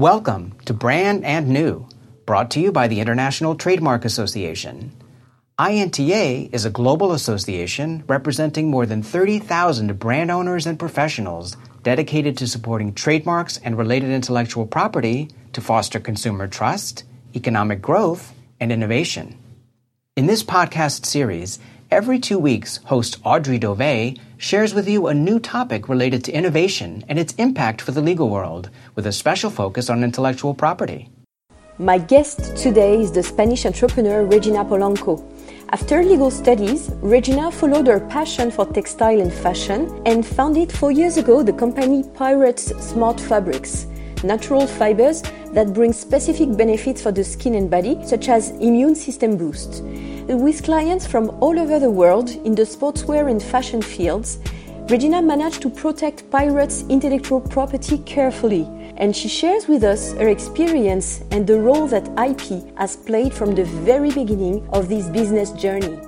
Welcome to Brand and New, brought to you by the International Trademark Association. INTA is a global association representing more than 30,000 brand owners and professionals dedicated to supporting trademarks and related intellectual property to foster consumer trust, economic growth, and innovation. In this podcast series, every 2 weeks, host Audrey Dovey shares with you a new topic related to innovation and its impact for the legal world, with a special focus on intellectual property. My guest today is the Spanish entrepreneur Regina Polanco. After legal studies, Regina followed her passion for textile and fashion and founded 4 years ago the company Pirates Smart Fabrics, natural fibers that bring specific benefits for the skin and body, such as immune system boost. With clients from all over the world in the sportswear and fashion fields, Regina managed to protect Pirates' intellectual property carefully, and she shares with us her experience and the role that IP has played from the very beginning of this business journey.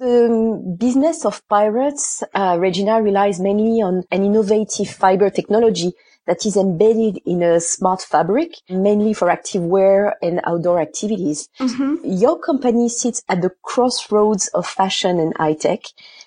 The business of Pirates, Regina relies mainly on an innovative fiber technology that is embedded in a smart fabric, mainly for active wear and outdoor activities. Mm-hmm. Your company sits at the crossroads of fashion and high tech,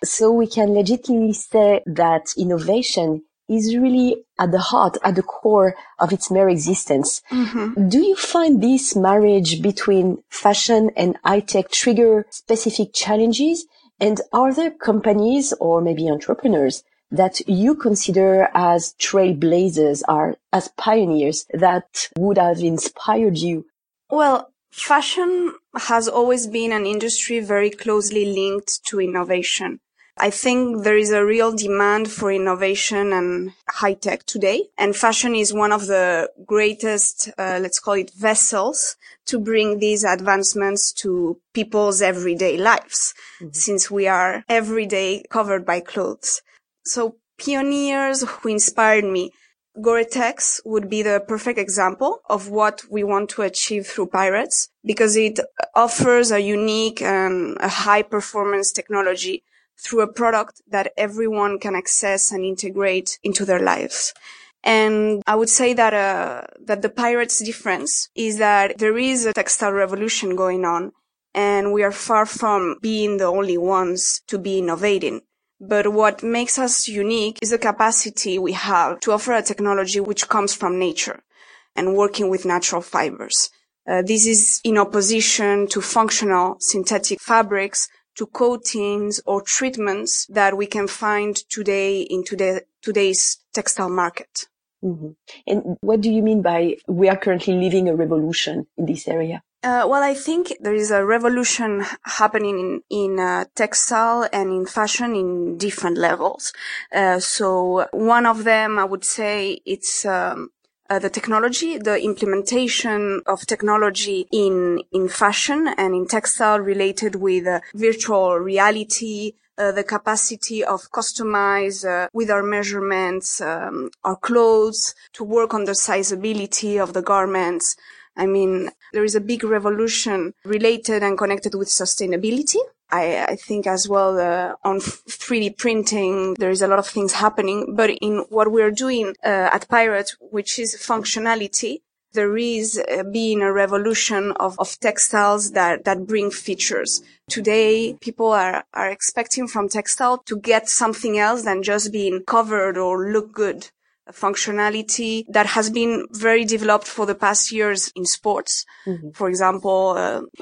so we can legitimately say that innovation is really at the heart, at the core of its mere existence. Mm-hmm. Do you find this marriage between fashion and high tech trigger specific challenges? And are there companies or maybe entrepreneurs that you consider as trailblazers or as pioneers that would have inspired you? Well, fashion has always been an industry very closely linked to innovation. I think there is a real demand for innovation and high tech today. And fashion is one of the greatest, let's call it vessels, to bring these advancements to people's everyday lives, mm-hmm. since we are every day covered by clothes. So pioneers who inspired me, Gore-Tex would be the perfect example of what we want to achieve through Pirates, because it offers a unique and a high performance technology through a product that everyone can access and integrate into their lives. And I would say that that the Pirates difference is that there is a textile revolution going on, and we are far from being the only ones to be innovating. But what makes us unique is the capacity we have to offer a technology which comes from nature and working with natural fibers. This is in opposition to functional synthetic fabrics, to coatings or treatments that we can find today in today's textile market. Mm-hmm. And what do you mean by we are currently living a revolution in this area? Well, I think there is a revolution happening in textile and in fashion in different levels. So one of them, I would say, it's the technology, the implementation of technology in fashion and in textile related with virtual reality, the capacity of customize with our measurements, our clothes, to work on the sizability of the garments. I mean, there is a big revolution related and connected with sustainability. I think as well on 3D printing, there is a lot of things happening. But in what we're doing at Pirate, which is functionality, there is being a revolution of textiles that bring features. Today, people are expecting from textile to get something else than just being covered or look good. Functionality that has been very developed for the past years in sports. Mm-hmm. For example,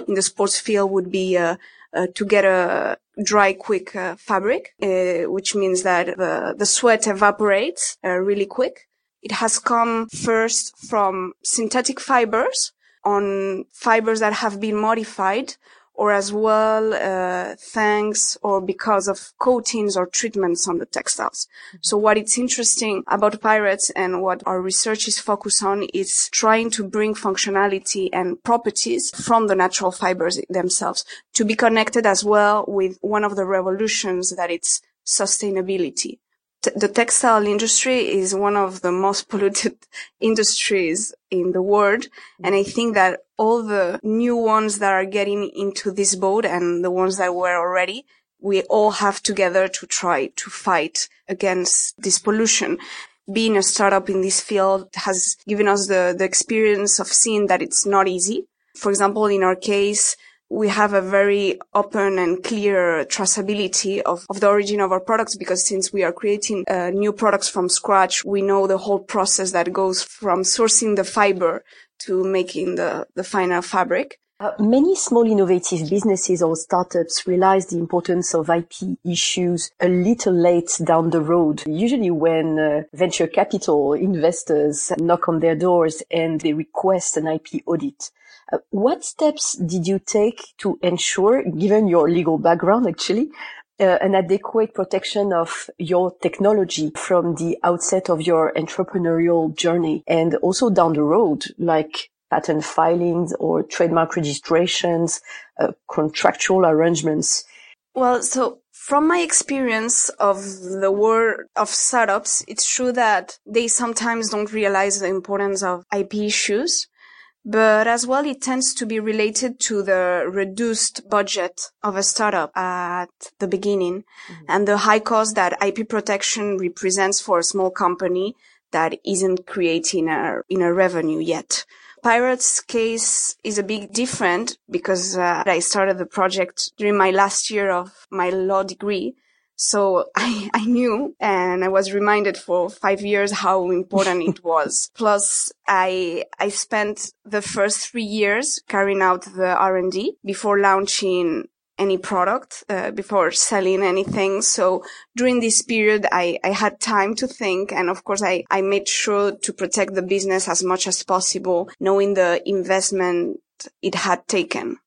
in the sports field would be to get a dry quick fabric, which means that the sweat evaporates really quick. It has come first from synthetic fibers on fibers that have been modified, or as well thanks or because of coatings or treatments on the textiles. So what it's interesting about Pirates and what our research is focused on is trying to bring functionality and properties from the natural fibers themselves to be connected as well with one of the revolutions that it's sustainability. The textile industry is one of the most polluted industries in the world. And I think that all the new ones that are getting into this boat and the ones that were already we all have together to try to fight against this pollution. Being a startup in this field has given us the experience of seeing that it's not easy. For example, in our case, we have a very open and clear traceability of the origin of our products, because since we are creating new products from scratch, we know the whole process that goes from sourcing the fiber to making the final fabric. Many small innovative businesses or startups realize the importance of IP issues a little late down the road, usually when venture capital investors knock on their doors and they request an IP audit. What steps did you take to ensure, given your legal background actually, an adequate protection of your technology from the outset of your entrepreneurial journey and also down the road, like patent filings or trademark registrations, contractual arrangements? Well, so from my experience of the world of startups, it's true that they sometimes don't realize the importance of IP issues, but as well it tends to be related to the reduced budget of a startup at the beginning and the high cost that IP protection represents for a small company that isn't creating a revenue yet. Pirates case is a bit different because I started the project during my last year of my law degree. So I knew and I was reminded for 5 years how important it was. Plus I spent the first 3 years carrying out the R&D before launching any product, before selling anything. So during this period, I had time to think. And of course, I made sure to protect the business as much as possible, knowing the investment it had taken.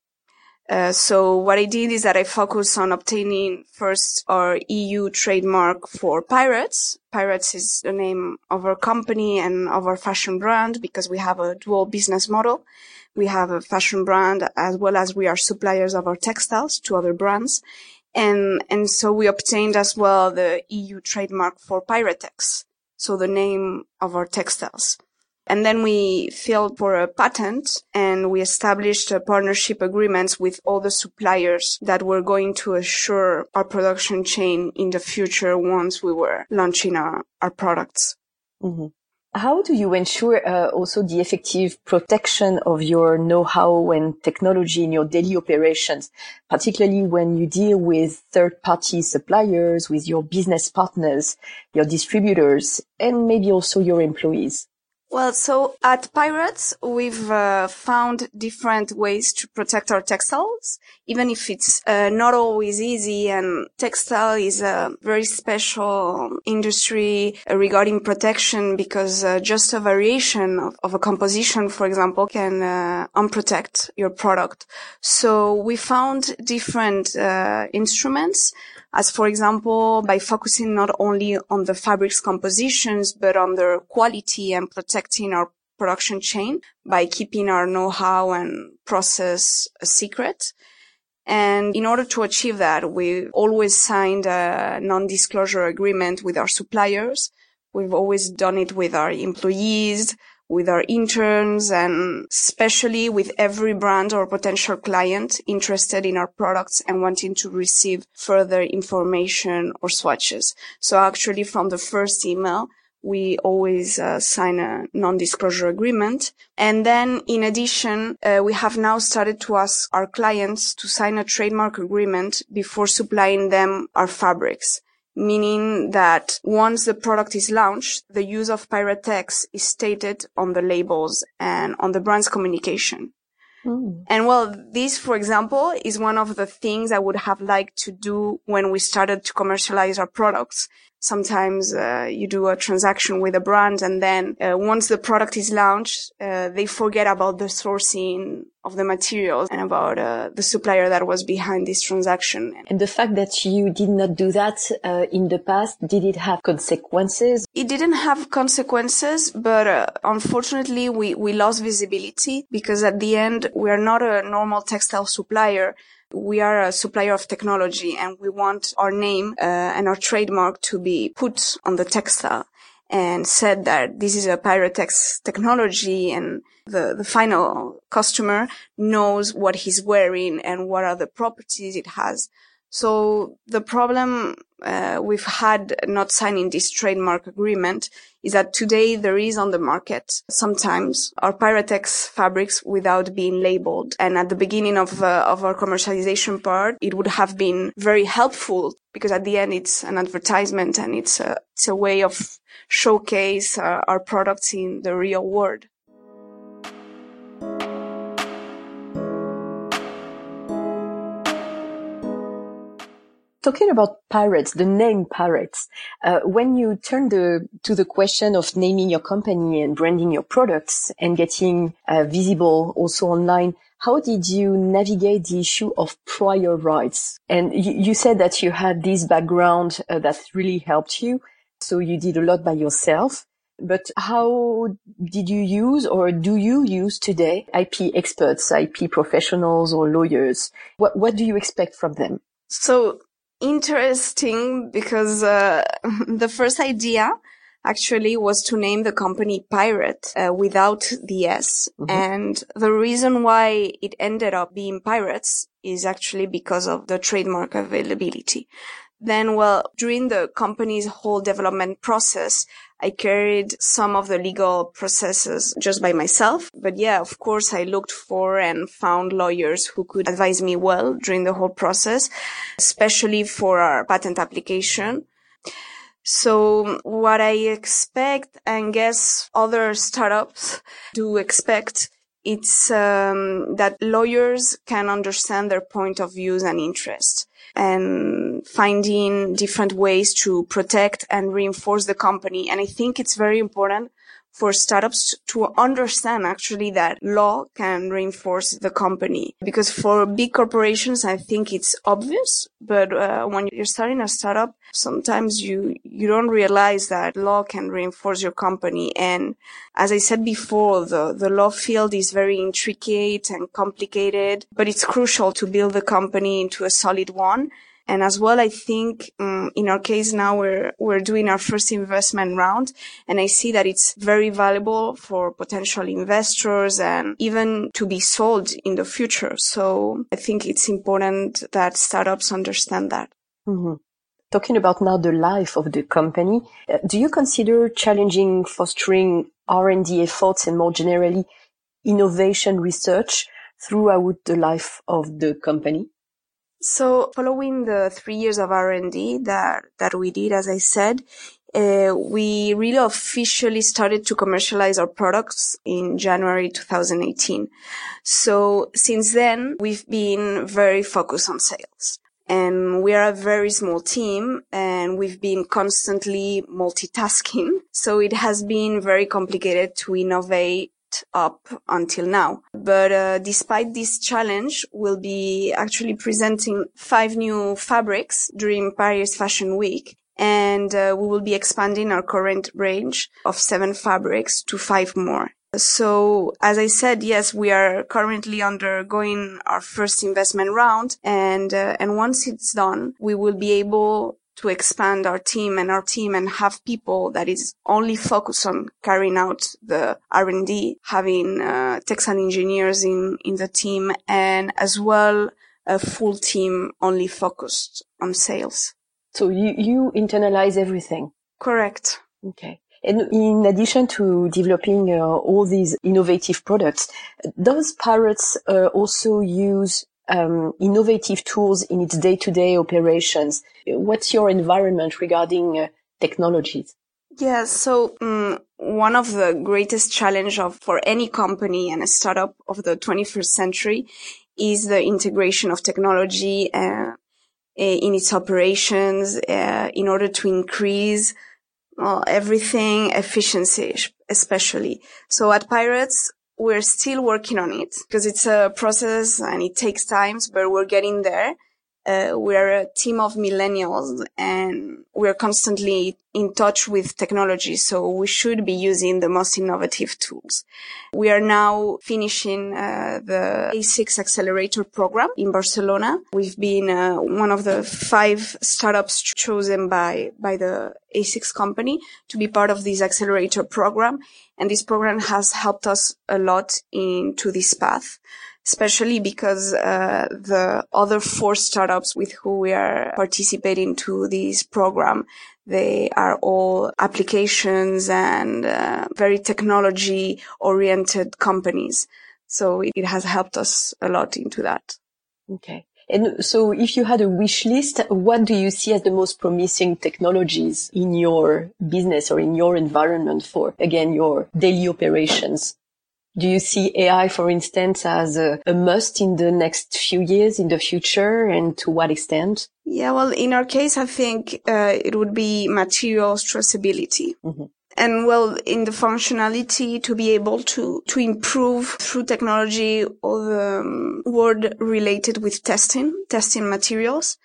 So what I did is that I focused on obtaining first our EU trademark for Pirates. Pirates is the name of our company and of our fashion brand, because we have a dual business model. We have a fashion brand as well as we are suppliers of our textiles to other brands. And so we obtained as well the EU trademark for Pyratex, so the name of our textiles. And then we filed for a patent and we established a partnership agreements with all the suppliers that were going to assure our production chain in the future once we were launching our products. Mm-hmm. How do you ensure also the effective protection of your know-how and technology in your daily operations, particularly when you deal with third-party suppliers, with your business partners, your distributors, and maybe also your employees? Well, so at Pirates, we've found different ways to protect our textiles, even if it's not always easy. And textile is a very special industry regarding protection, because just a variation of a composition, for example, can unprotect your product. So we found different instruments, as for example, by focusing not only on the fabric's compositions, but on their quality and protecting our production chain by keeping our know-how and process a secret. And in order to achieve that, we always signed a non-disclosure agreement with our suppliers. We've always done it with our employees, with our interns, and especially with every brand or potential client interested in our products and wanting to receive further information or swatches. So actually from the first email, we always sign a non-disclosure agreement. And then in addition, we have now started to ask our clients to sign a trademark agreement before supplying them our fabrics, meaning that once the product is launched, the use of Pyratex is stated on the labels and on the brand's communication. Mm. And well, this, for example, is one of the things I would have liked to do when we started to commercialize our products. Sometimes you do a transaction with a brand and then once the product is launched, they forget about the sourcing of the materials and about the supplier that was behind this transaction. And the fact that you did not do that in the past, did it have consequences? It didn't have consequences, but unfortunately we lost visibility, because at the end we are not a normal textile supplier. We are a supplier of technology and we want our name and our trademark to be put on the textile and said that this is a Pyratex technology, and the final customer knows what he's wearing and what are the properties it has. So the problem we've had not signing this trademark agreement is that today there is on the market sometimes our Pyratex fabrics without being labeled. And at the beginning of our commercialization part, it would have been very helpful because at the end it's an advertisement and it's a way of showcase our products in the real world. Talking about Pirates, the name Pirates, when you turn to the question of naming your company and branding your products and getting visible also online, how did you navigate the issue of prior rights? And you said that you had this background that really helped you, so you did a lot by yourself. But how did you use or do you use today IP experts, IP professionals or lawyers? What do you expect from them? So interesting, because the first idea actually was to name the company Pirate without the S. Mm-hmm. And the reason why it ended up being Pirates is actually because of the trademark availability. Then, during the company's whole development process, I carried some of the legal processes just by myself. But yeah, of course, I looked for and found lawyers who could advise me well during the whole process, especially for our patent application. So what I expect, and guess other startups do expect, it's that lawyers can understand their point of views and interest, and finding different ways to protect and reinforce the company. And I think it's very important for startups to understand actually that law can reinforce the company. Because for big corporations, I think it's obvious, but when you're starting a startup, sometimes you don't realize that law can reinforce your company. And as I said before, the law field is very intricate and complicated, but it's crucial to build the company into a solid one. And as well, I think in our case now we're doing our first investment round, and I see that it's very valuable for potential investors and even to be sold in the future. So I think it's important that startups understand that. Mm-hmm. Talking about now the life of the company, do you consider challenging, fostering R&D efforts and more generally innovation research throughout the life of the company? So following the 3 years of R&D that we did, as I said, we really officially started to commercialize our products in January 2018. So since then, we've been very focused on sales. And we are a very small team, and we've been constantly multitasking. So it has been very complicated to innovate up until now. But despite this challenge, we'll be actually presenting 5 new fabrics during Paris Fashion Week. And we will be expanding our current range of 7 fabrics to 5 more. So, as I said, yes, we are currently undergoing our first investment round. And once it's done, we will be able to expand our team and have people that is only focused on carrying out the R&D, having textile engineers in the team, and as well a full team only focused on sales. So you internalize everything? Correct. Okay. And in addition to developing all these innovative products, does Pirates also use innovative tools in its day-to-day operations? What's your environment regarding technologies? Yeah, so one of the greatest challenges for any company and a startup of the 21st century is the integration of technology in its operations in order to increase everything efficiency, especially. So at Pirates, we're still working on it because it's a process and it takes time, but we're getting there. We're a team of millennials and we're constantly in touch with technology, so we should be using the most innovative tools. We are now finishing the A6 accelerator program in Barcelona. We've been one of the 5 startups chosen by the A6 company to be part of this accelerator program. And this program has helped us a lot into this path, especially because the other 4 startups with who we are participating to this program, they are all applications and very technology-oriented companies. So it has helped us a lot into that. Okay. And so if you had a wish list, what do you see as the most promising technologies in your business or in your environment for, again, your daily operations? Do you see AI, for instance, as a must in the next few years, in the future, and to what extent? Yeah, well, in our case, I think it would be material traceability. Mm-hmm. And, well, in the functionality to be able to improve through technology all the work related with testing materials.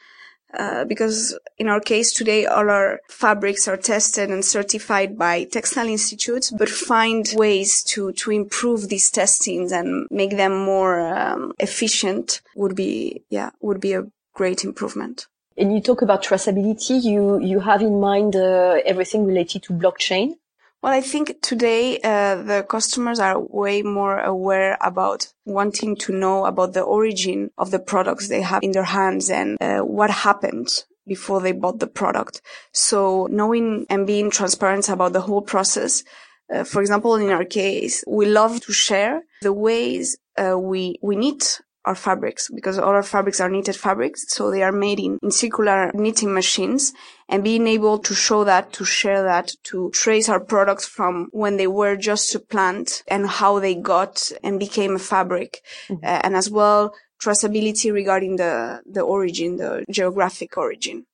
Because in our case today, all our fabrics are tested and certified by textile institutes, but find ways to improve these testings and make them more efficient would be a great improvement. And you talk about traceability. You have in mind everything related to blockchain? Well, I think today the customers are way more aware about wanting to know about the origin of the products they have in their hands and what happened before they bought the product. So knowing and being transparent about the whole process. For example, in our case, we love to share the ways we knit our fabrics, because all our fabrics are knitted fabrics, so they are made in circular knitting machines, and being able to show that, to share that, to trace our products from when they were just a plant and how they got and became a fabric. Mm-hmm. And as well, traceability regarding the origin, the geographic origin.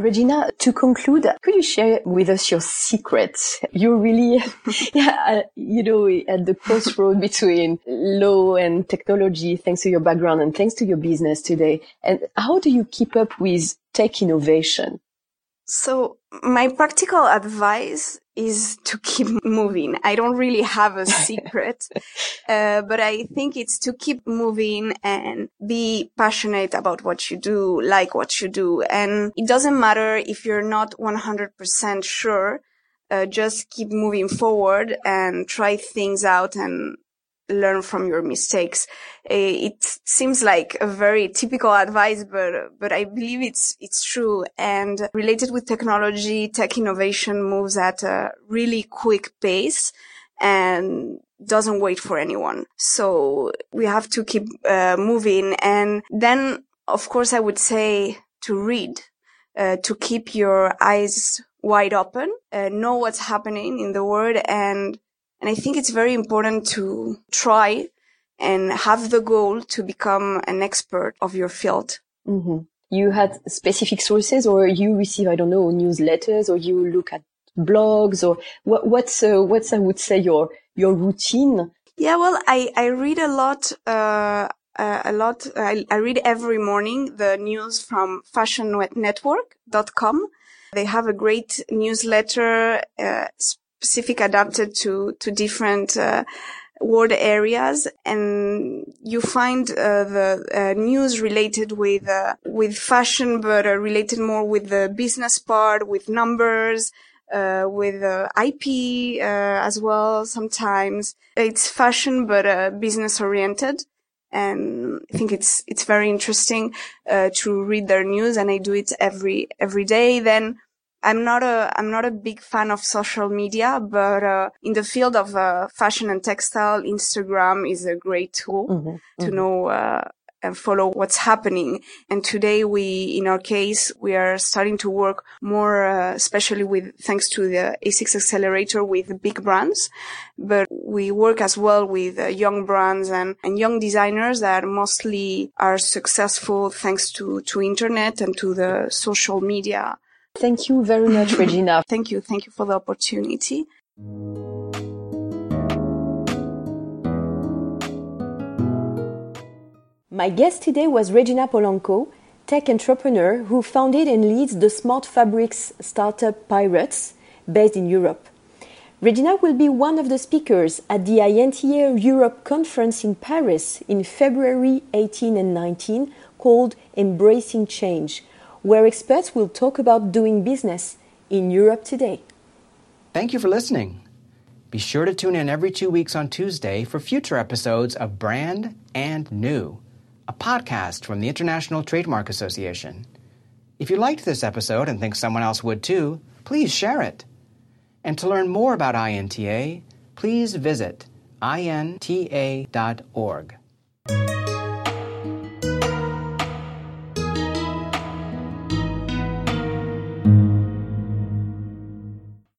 Regina, to conclude, could you share with us your secrets? You're really, at the crossroad between law and technology, thanks to your background and thanks to your business today. And how do you keep up with tech innovation? So my practical advice is to keep moving. I don't really have a secret, but I think it's to keep moving and be passionate about what you do, like what you do. And it doesn't matter if you're not 100% sure, just keep moving forward and try things out and learn from your mistakes. It seems like a very typical advice, but I believe it's true. And related with technology, tech innovation moves at a really quick pace and doesn't wait for anyone. So we have to keep moving. And then, of course, I would say to read, to keep your eyes wide open, know what's happening in the world, and I think it's very important to try and have the goal to become an expert of your field. Mm-hmm. You had specific sources, or you receive, I don't know, newsletters, or you look at blogs, or what's I would say your routine? Yeah, well, I read a lot. I read every morning the news from fashionnetwork.com. They have a great newsletter. Specific adapted to different world areas, and you find the news related with fashion, but related more with the business part, with numbers, with IP as well. Sometimes it's fashion, but business oriented, and I think it's very interesting to read their news, and I do it every day. Then. I'm not a big fan of social media, but in the field of fashion and textile, Instagram is a great tool to know and follow what's happening. And today in our case, we are starting to work more, especially thanks to the A6 Accelerator, with big brands. But we work as well with young brands and young designers that mostly are successful thanks to internet and to the social media. Thank you very much, Regina. Thank you. Thank you for the opportunity. My guest today was Regina Polanco, tech entrepreneur who founded and leads the smart fabrics startup Pirates, based in Europe. Regina will be one of the speakers at the INTA Europe conference in Paris in February 18 and 19 called Embracing Change, where experts will talk about doing business in Europe today. Thank you for listening. Be sure to tune in every 2 weeks on Tuesday for future episodes of Brand and New, a podcast from the International Trademark Association. If you liked this episode and think someone else would too, please share it. And to learn more about INTA, please visit inta.org.